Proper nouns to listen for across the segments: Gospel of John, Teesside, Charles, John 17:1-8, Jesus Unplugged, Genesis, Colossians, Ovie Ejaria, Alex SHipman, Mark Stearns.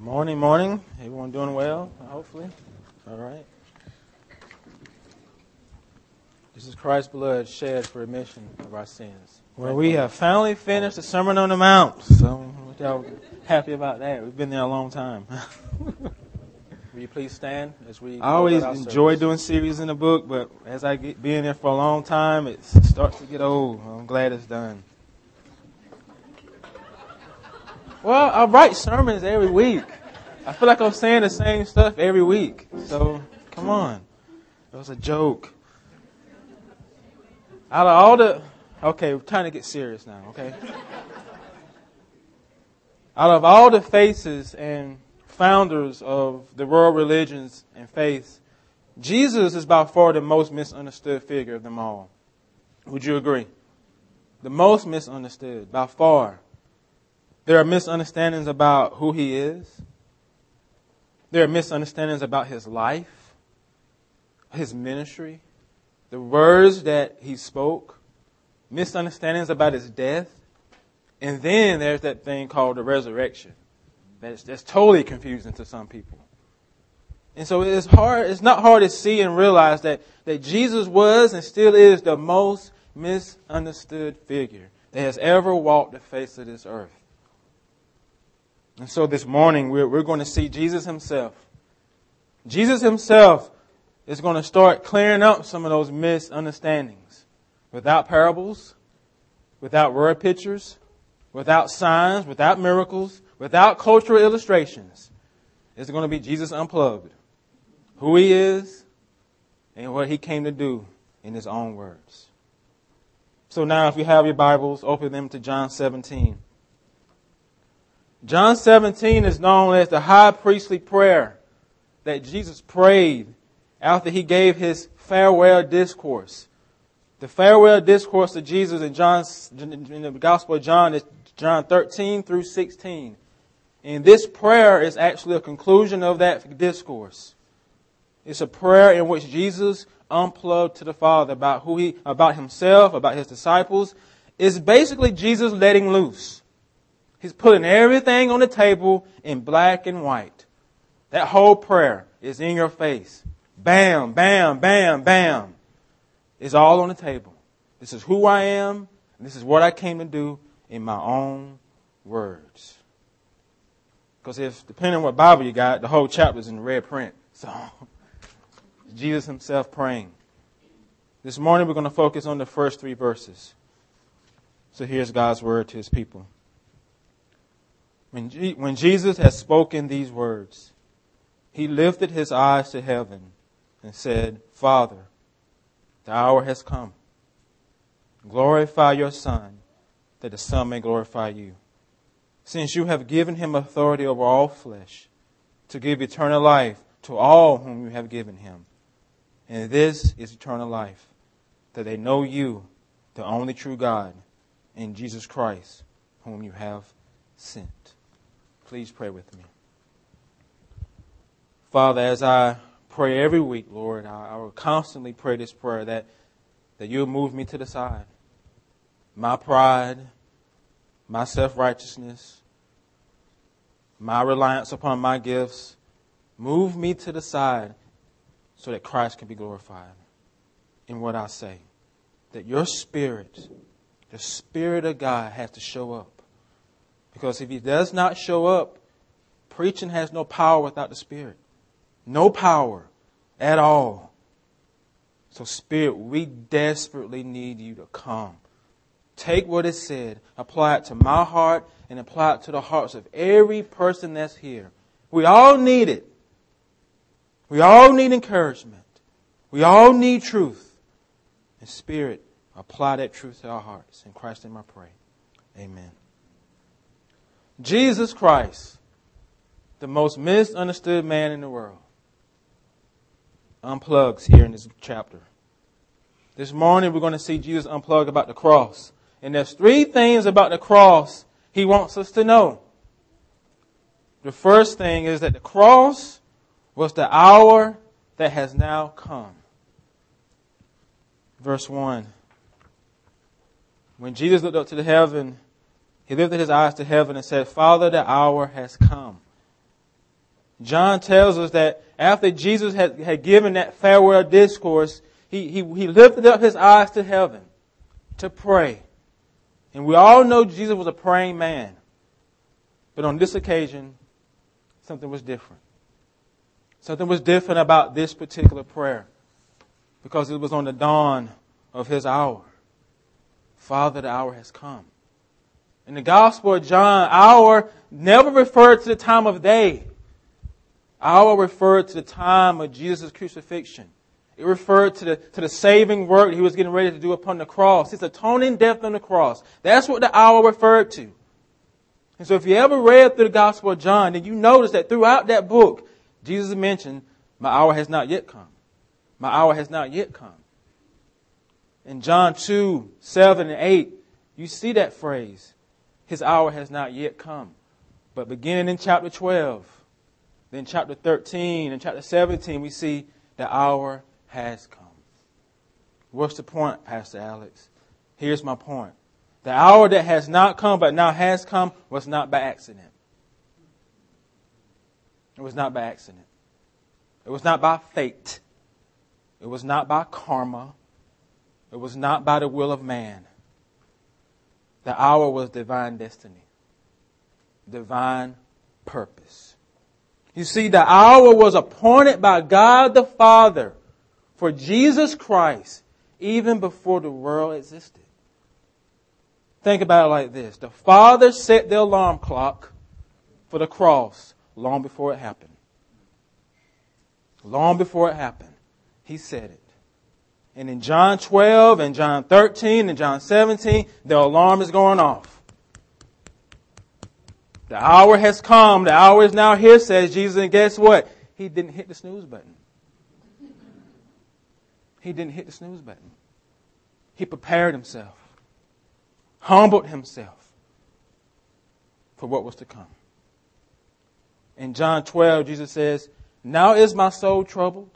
Morning. Everyone doing well, hopefully? All right. This is Christ's blood shed for remission of our sins. Well, we have finally finished the Sermon on the Mount, so y'all happy about that. We've been there a long time. Will you please stand as we... I always enjoy doing series in the book, but as I get being there for a long time, it starts to get old. I'm glad it's done. Well, I write sermons every week. I feel like I'm saying the same stuff every week. So, come on. It was a joke. Out of all the... Okay, we're trying to get serious now, okay? Out of all the faces and founders of the world religions and faiths, Jesus is by far the most misunderstood figure of them all. Would you agree? The most misunderstood, by far. There are misunderstandings about who he is. There are misunderstandings about his life, his ministry, the words that he spoke, misunderstandings about his death. And then there's that thing called the resurrection. That's totally confusing to some people. And so it's hard. It's not hard to see and realize that Jesus was and still is the most misunderstood figure that has ever walked the face of this earth. And so this morning, we're going to see Jesus himself. Jesus himself is going to start clearing up some of those misunderstandings. Without parables, without word pictures, without signs, without miracles, without cultural illustrations. It's going to be Jesus Unplugged. Who he is and what he came to do in his own words. So now if you have your Bibles, open them to John 17. John 17 is known as the high priestly prayer that Jesus prayed after he gave his farewell discourse. The farewell discourse of Jesus in the Gospel of John is John 13 through 16. And this prayer is actually a conclusion of that discourse. It's a prayer in which Jesus unplugged to the Father about about himself, about his disciples. It's basically Jesus letting loose. He's putting everything on the table in black and white. That whole prayer is in your face. Bam, bam, bam, bam. It's all on the table. This is who I am. And this is what I came to do in my own words. Because depending on what Bible you got, the whole chapter is in red print. So, Jesus himself praying. This morning we're going to focus on the first three verses. So here's God's word to his people. When Jesus had spoken these words, he lifted his eyes to heaven and said, Father, the hour has come. Glorify your Son, that the Son may glorify you, since you have given him authority over all flesh, to give eternal life to all whom you have given him. And this is eternal life, that they know you, the only true God, and Jesus Christ, whom you have sent. Please pray with me. Father, as I pray every week, Lord, I will constantly pray this prayer that you'll move me to the side. My pride, my self-righteousness, my reliance upon my gifts, move me to the side so that Christ can be glorified in what I say. That your Spirit, the Spirit of God, has to show up. Because if he does not show up, preaching has no power without the Spirit. No power at all. So Spirit, we desperately need you to come. Take what is said, apply it to my heart, and apply it to the hearts of every person that's here. We all need it. We all need encouragement. We all need truth. And Spirit, apply that truth to our hearts. In Christ's name I pray. Amen. Jesus Christ, the most misunderstood man in the world, unplugs here in this chapter. This morning we're going to see Jesus unplug about the cross. And there's three things about the cross he wants us to know. The first thing is that the cross was the hour that has now come. Verse 1. When Jesus looked up to the heaven, he lifted his eyes to heaven and said, Father, the hour has come. John tells us that after Jesus had given that farewell discourse, he lifted up his eyes to heaven to pray. And we all know Jesus was a praying man. But on this occasion, something was different. Something was different about this particular prayer, because it was on the dawn of his hour. Father, the hour has come. In the Gospel of John, hour never referred to the time of day. Hour referred to the time of Jesus' crucifixion. It referred to the saving work he was getting ready to do upon the cross. His atoning death on the cross. That's what the hour referred to. And so if you ever read through the Gospel of John, then you notice that throughout that book, Jesus mentioned, my hour has not yet come. My hour has not yet come. In John 2:7-8, you see that phrase, his hour has not yet come. But beginning in chapter 12, then chapter 13 and chapter 17, we see the hour has come. What's the point, Pastor Alex? Here's my point. The hour that has not come but now has come was not by accident. It was not by accident. It was not by fate. It was not by karma. It was not by the will of man. The hour was divine destiny. Divine purpose. You see, the hour was appointed by God the Father for Jesus Christ even before the world existed. Think about it like this. The Father set the alarm clock for the cross long before it happened. Long before it happened, he said it. And in John 12 and John 13 and John 17, the alarm is going off. The hour has come. The hour is now here, says Jesus. And guess what? He didn't hit the snooze button. He didn't hit the snooze button. He prepared himself, humbled himself for what was to come. In John 12, Jesus says, now is my soul troubled?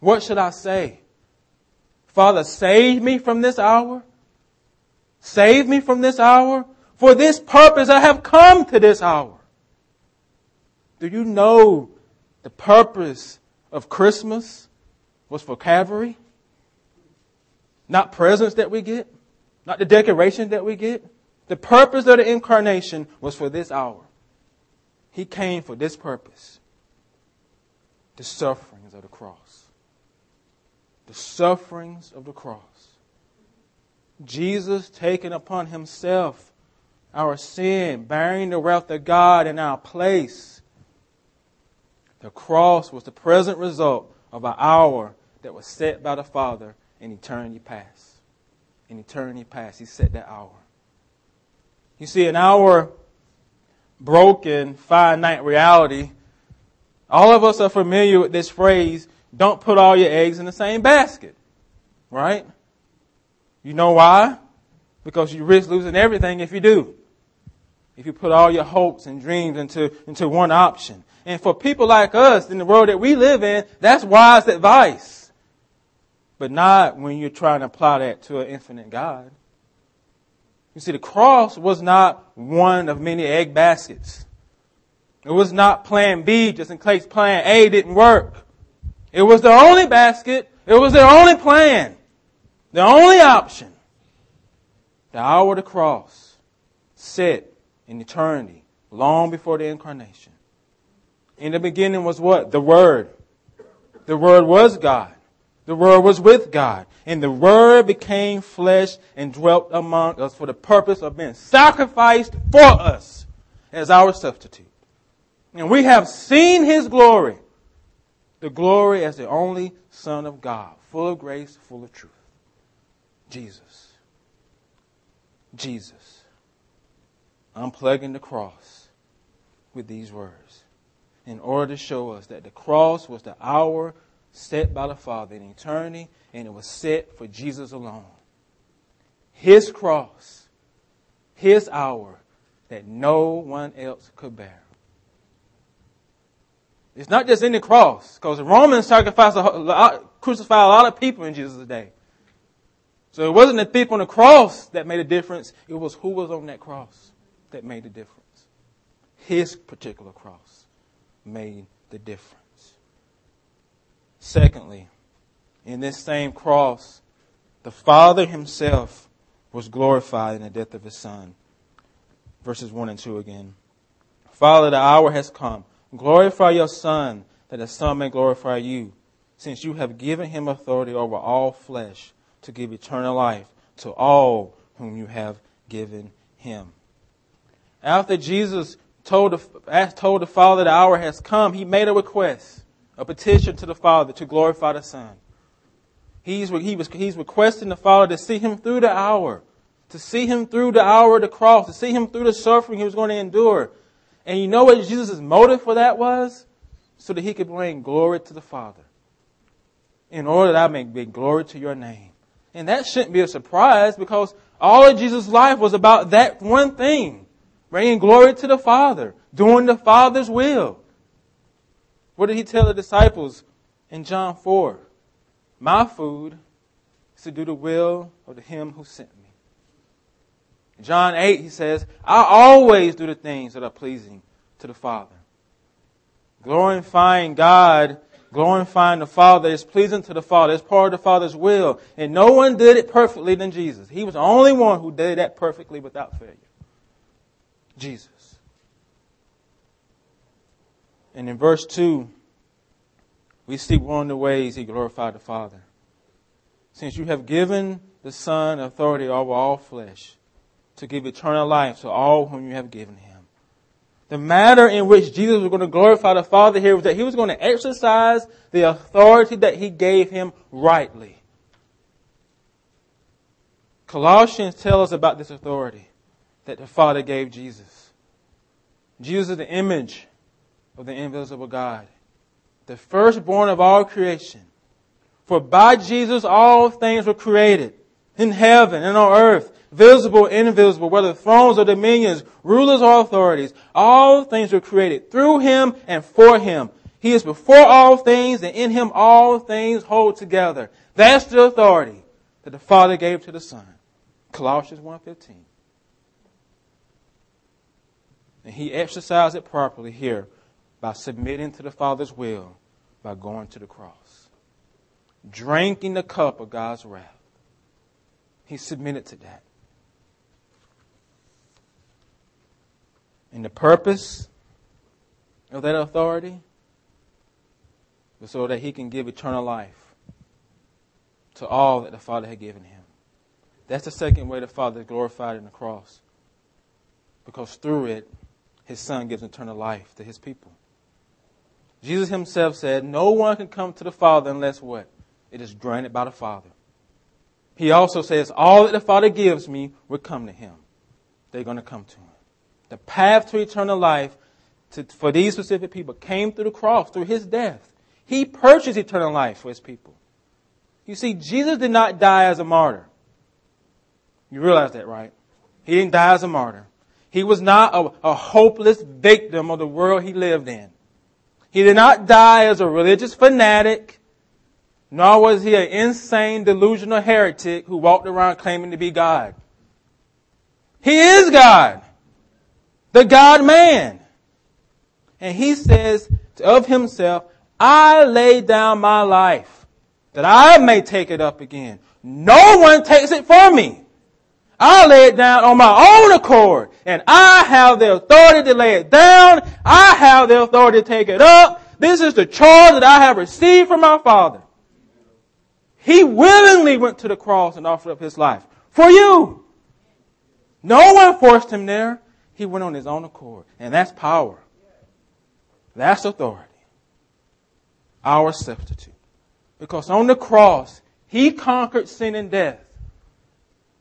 What should I say? Father, save me from this hour. Save me from this hour. For this purpose I have come to this hour. Do you know the purpose of Christmas was for Calvary? Not presents that we get. Not the decorations that we get. The purpose of the incarnation was for this hour. He came for this purpose. The sufferings of the cross. The sufferings of the cross. Jesus taking upon himself our sin, bearing the wrath of God in our place. The cross was the present result of an hour that was set by the Father in eternity past. In eternity past, he set that hour. You see, in our broken, finite reality, all of us are familiar with this phrase, don't put all your eggs in the same basket, right? You know why? Because you risk losing everything if you do. If you put all your hopes and dreams into one option. And for people like us in the world that we live in, that's wise advice. But not when you're trying to apply that to an infinite God. You see, the cross was not one of many egg baskets. It was not plan B just in case plan A didn't work. It was the only basket. It was their only plan. The only option. The hour of the cross set in eternity, long before the incarnation. In the beginning was what? The Word. The Word was God. The Word was with God. And the Word became flesh and dwelt among us for the purpose of being sacrificed for us as our substitute. And we have seen His glory. The glory as the only Son of God, full of grace, full of truth. Jesus. Jesus. Unplugging the cross with these words in order to show us that the cross was the hour set by the Father in eternity, and it was set for Jesus alone. His cross, His hour that no one else could bear. It's not just any cross, because the Romans crucified a lot of people in Jesus' day. So it wasn't the thief on the cross that made a difference. It was who was on that cross that made the difference. His particular cross made the difference. Secondly, in this same cross, the Father himself was glorified in the death of his Son. Verses 1 and 2 again. Father, the hour has come. Glorify your Son, that the Son may glorify you, since you have given him authority over all flesh to give eternal life to all whom you have given him. After Jesus told the Father the hour has come, he made a request, a petition to the Father to glorify the Son. He's requesting the Father to see him through the hour, to see him through the hour of the cross, to see him through the suffering he was going to endure. And you know what Jesus' motive for that was? So that he could bring glory to the Father. In order that I may bring glory to your name. And that shouldn't be a surprise, because all of Jesus' life was about that one thing. Bringing glory to the Father. Doing the Father's will. What did he tell the disciples in John 4? My food is to do the will of him who sent me. In John 8, he says, I always do the things that are pleasing to the Father. Glorifying God, glorifying the Father is pleasing to the Father. It's part of the Father's will. And no one did it perfectly than Jesus. He was the only one who did that perfectly without failure. Jesus. And in verse 2, we see one of the ways he glorified the Father. Since you have given the Son authority over all flesh to give eternal life to all whom you have given him. The manner in which Jesus was going to glorify the Father here was that he was going to exercise the authority that he gave him rightly. Colossians tells us about this authority that the Father gave Jesus. Jesus is the image of the invisible God, the firstborn of all creation. For by Jesus all things were created, in heaven and on earth, visible and invisible, whether thrones or dominions, rulers or authorities. All things were created through him and for him. He is before all things, and in him all things hold together. That's the authority that the Father gave to the Son. Colossians 1:15. And he exercised it properly here by submitting to the Father's will, by going to the cross. Drinking the cup of God's wrath. He submitted to that. And the purpose of that authority was so that he can give eternal life to all that the Father had given him. That's the second way the Father is glorified in the cross. Because through it, his Son gives eternal life to his people. Jesus himself said, no one can come to the Father unless what? It is granted by the Father. He also says, all that the Father gives me will come to him. They're going to come to him. The path to eternal life for these specific people came through the cross, through his death. He purchased eternal life for his people. You see, Jesus did not die as a martyr. You realize that, right? He didn't die as a martyr. He was not a hopeless victim of the world he lived in. He did not die as a religious fanatic, nor was he an insane, delusional heretic who walked around claiming to be God. He is God. The God-man. And he says of himself, I lay down my life that I may take it up again. No one takes it from me. I lay it down on my own accord. And I have the authority to lay it down. I have the authority to take it up. This is the charge that I have received from my Father. He willingly went to the cross and offered up his life for you. No one forced him there. He went on his own accord. And that's power. That's authority. Our substitute. Because on the cross, he conquered sin and death.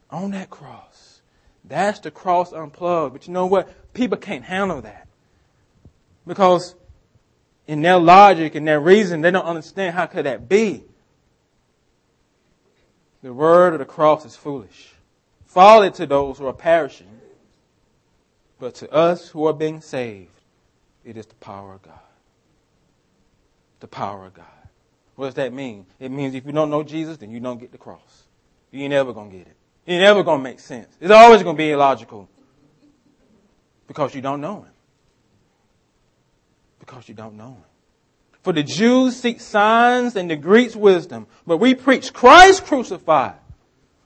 On that cross. That's the cross unplugged. But you know what? People can't handle that. Because in their logic and their reason, they don't understand how could that be. The word of the cross is foolish. Folly to those who are perishing. But to us who are being saved, it is the power of God. The power of God. What does that mean? It means if you don't know Jesus, then you don't get the cross. You ain't never going to get it. You ain't never going to make sense. It's always going to be illogical because you don't know him. Because you don't know him. For the Jews seek signs and the Greeks wisdom. But we preach Christ crucified,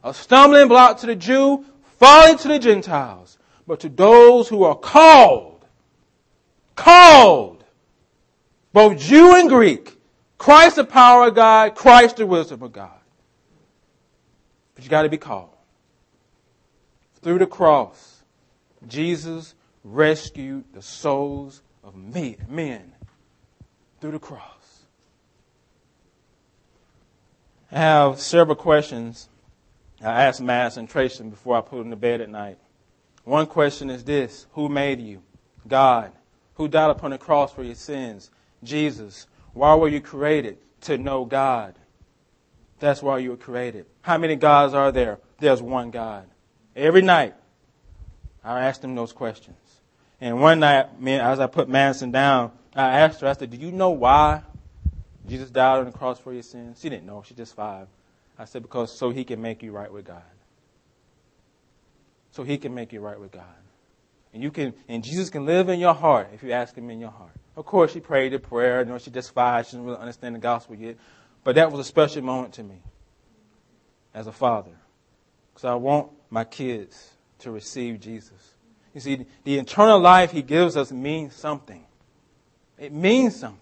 a stumbling block to the Jew, folly to the Gentiles. But to those who are called, both Jew and Greek, Christ the power of God, Christ the wisdom of God. But you got to be called. Through the cross, Jesus rescued the souls of men. Through the cross. I have several questions I asked Mass and Tracy before I put them to bed at night. One question is this: who made you? God. Who died upon the cross for your sins? Jesus. Why were you created? To know God. That's why you were created. How many gods are there? There's one God. Every night, I asked them those questions. And one night, as I put Madison down, I asked her, I said, do you know why Jesus died on the cross for your sins? She didn't know. She's just 5. I said, because so he can make you right with God. So he can make you right with God. And Jesus can live in your heart if you ask him in your heart. Of course, she prayed the prayer. You know, she's just 5. She doesn't really understand the gospel yet. But that was a special moment to me as a father. Because I want my kids to receive Jesus. You see, the eternal life he gives us means something. It means something.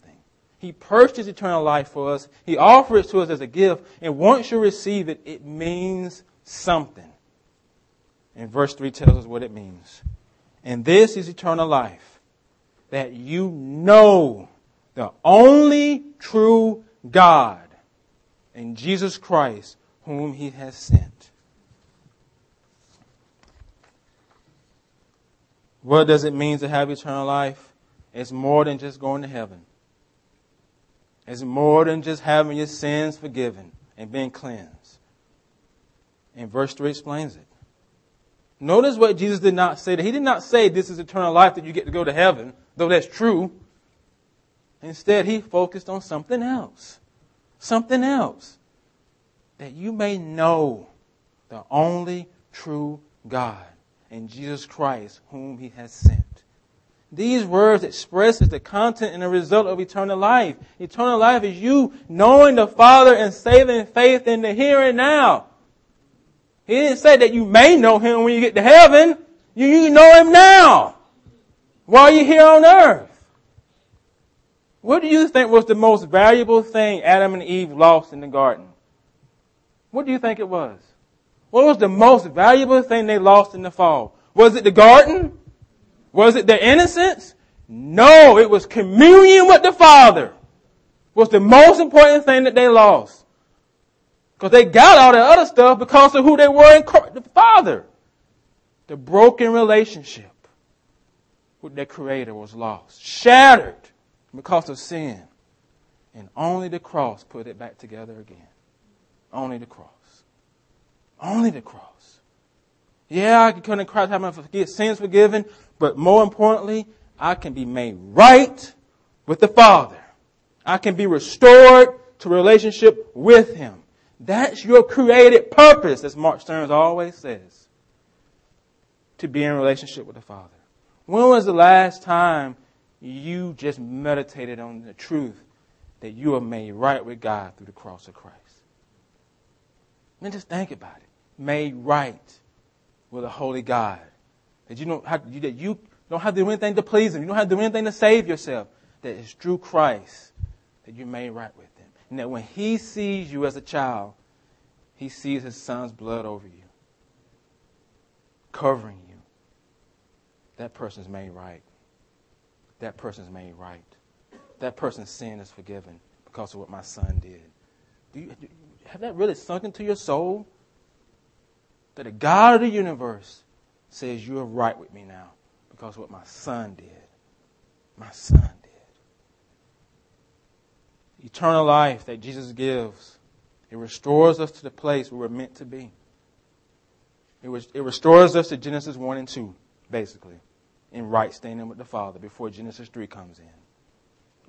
He purchased eternal life for us. He offers it to us as a gift. And once you receive it, it means something. And verse 3 tells us what it means. And this is eternal life, that you know the only true God and Jesus Christ, whom he has sent. What does it mean to have eternal life? It's more than just going to heaven. It's more than just having your sins forgiven and being cleansed. And verse 3 explains it. Notice what Jesus did not say. He did not say this is eternal life that you get to go to heaven, though that's true. Instead, he focused on something else. Something else. That you may know the only true God and Jesus Christ, whom he has sent. These words expresses the content and the result of eternal life. Eternal life is you knowing the Father and saving faith in the here and now. He didn't say that you may know him when you get to heaven. You know him now while you're here on earth. What do you think was the most valuable thing Adam and Eve lost in the garden? What do you think it was? What was the most valuable thing they lost in the fall? Was it the garden? Was it their innocence? No, it was communion with the Father. Was the most important thing that they lost. Because they got all that other stuff because of who they were in the Father. The broken relationship with their Creator was lost, shattered because of sin. And only the cross put it back together again. Only the cross. Only the cross. Yeah, I can come to Christ, have my sins forgiven, but more importantly, I can be made right with the Father. I can be restored to relationship with him. That's your created purpose, as Mark Stearns always says, to be in relationship with the Father. When was the last time you just meditated on the truth that you are made right with God through the cross of Christ? And just think about it. Made right with a holy God, that you don't have to do anything to please him. You don't have to do anything to save yourself. That it's through Christ that you're made right with him. And that when he sees you as a child, he sees his son's blood over you, covering you. That person's made right. That person's made right. That person's sin is forgiven because of what my son did. Have that really sunk into your soul? That the God of the universe says you are right with me now because of what my son did. My son did. Eternal life that Jesus gives, it restores us to the place where we're meant to be. It restores us to Genesis 1 and 2, basically, in right standing with the Father before Genesis 3 comes in.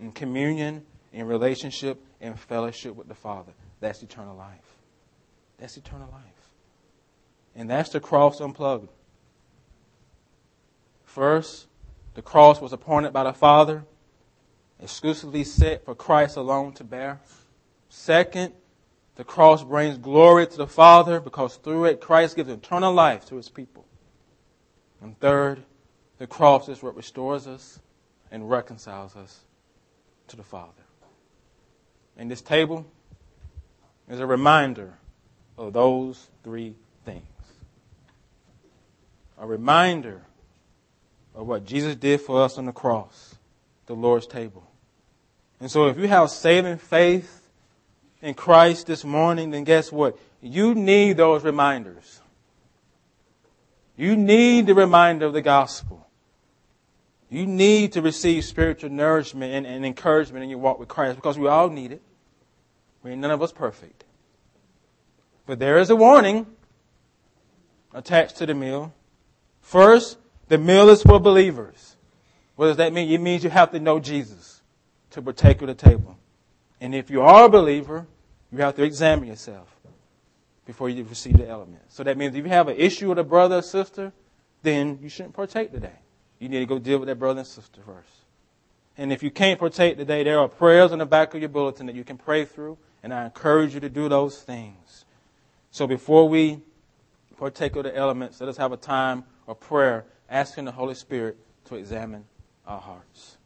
In communion, in relationship, in fellowship with the Father. That's eternal life. That's eternal life. And that's the cross unplugged. First, the cross was appointed by the Father exclusively set for Christ alone to bear. Second, the cross brings glory to the Father because through it, Christ gives eternal life to his people. And third, the cross is what restores us and reconciles us to the Father. And this table is a reminder of those three things. A reminder of what Jesus did for us on the cross, the Lord's table. And so if you have saving faith in Christ this morning, then guess what? You need those reminders. You need the reminder of the gospel. You need to receive spiritual nourishment and encouragement in your walk with Christ because we all need it. We ain't none of us perfect. But there is a warning attached to the meal. First, the meal is for believers. What does that mean? It means you have to know Jesus to partake of the table. And if you are a believer, you have to examine yourself before you receive the element. So that means if you have an issue with a brother or sister, then you shouldn't partake today. You need to go deal with that brother and sister first. And if you can't partake today, there are prayers on the back of your bulletin that you can pray through, and I encourage you to do those things. So before we partake of the elements, let us have a time of prayer, asking the Holy Spirit to examine our hearts.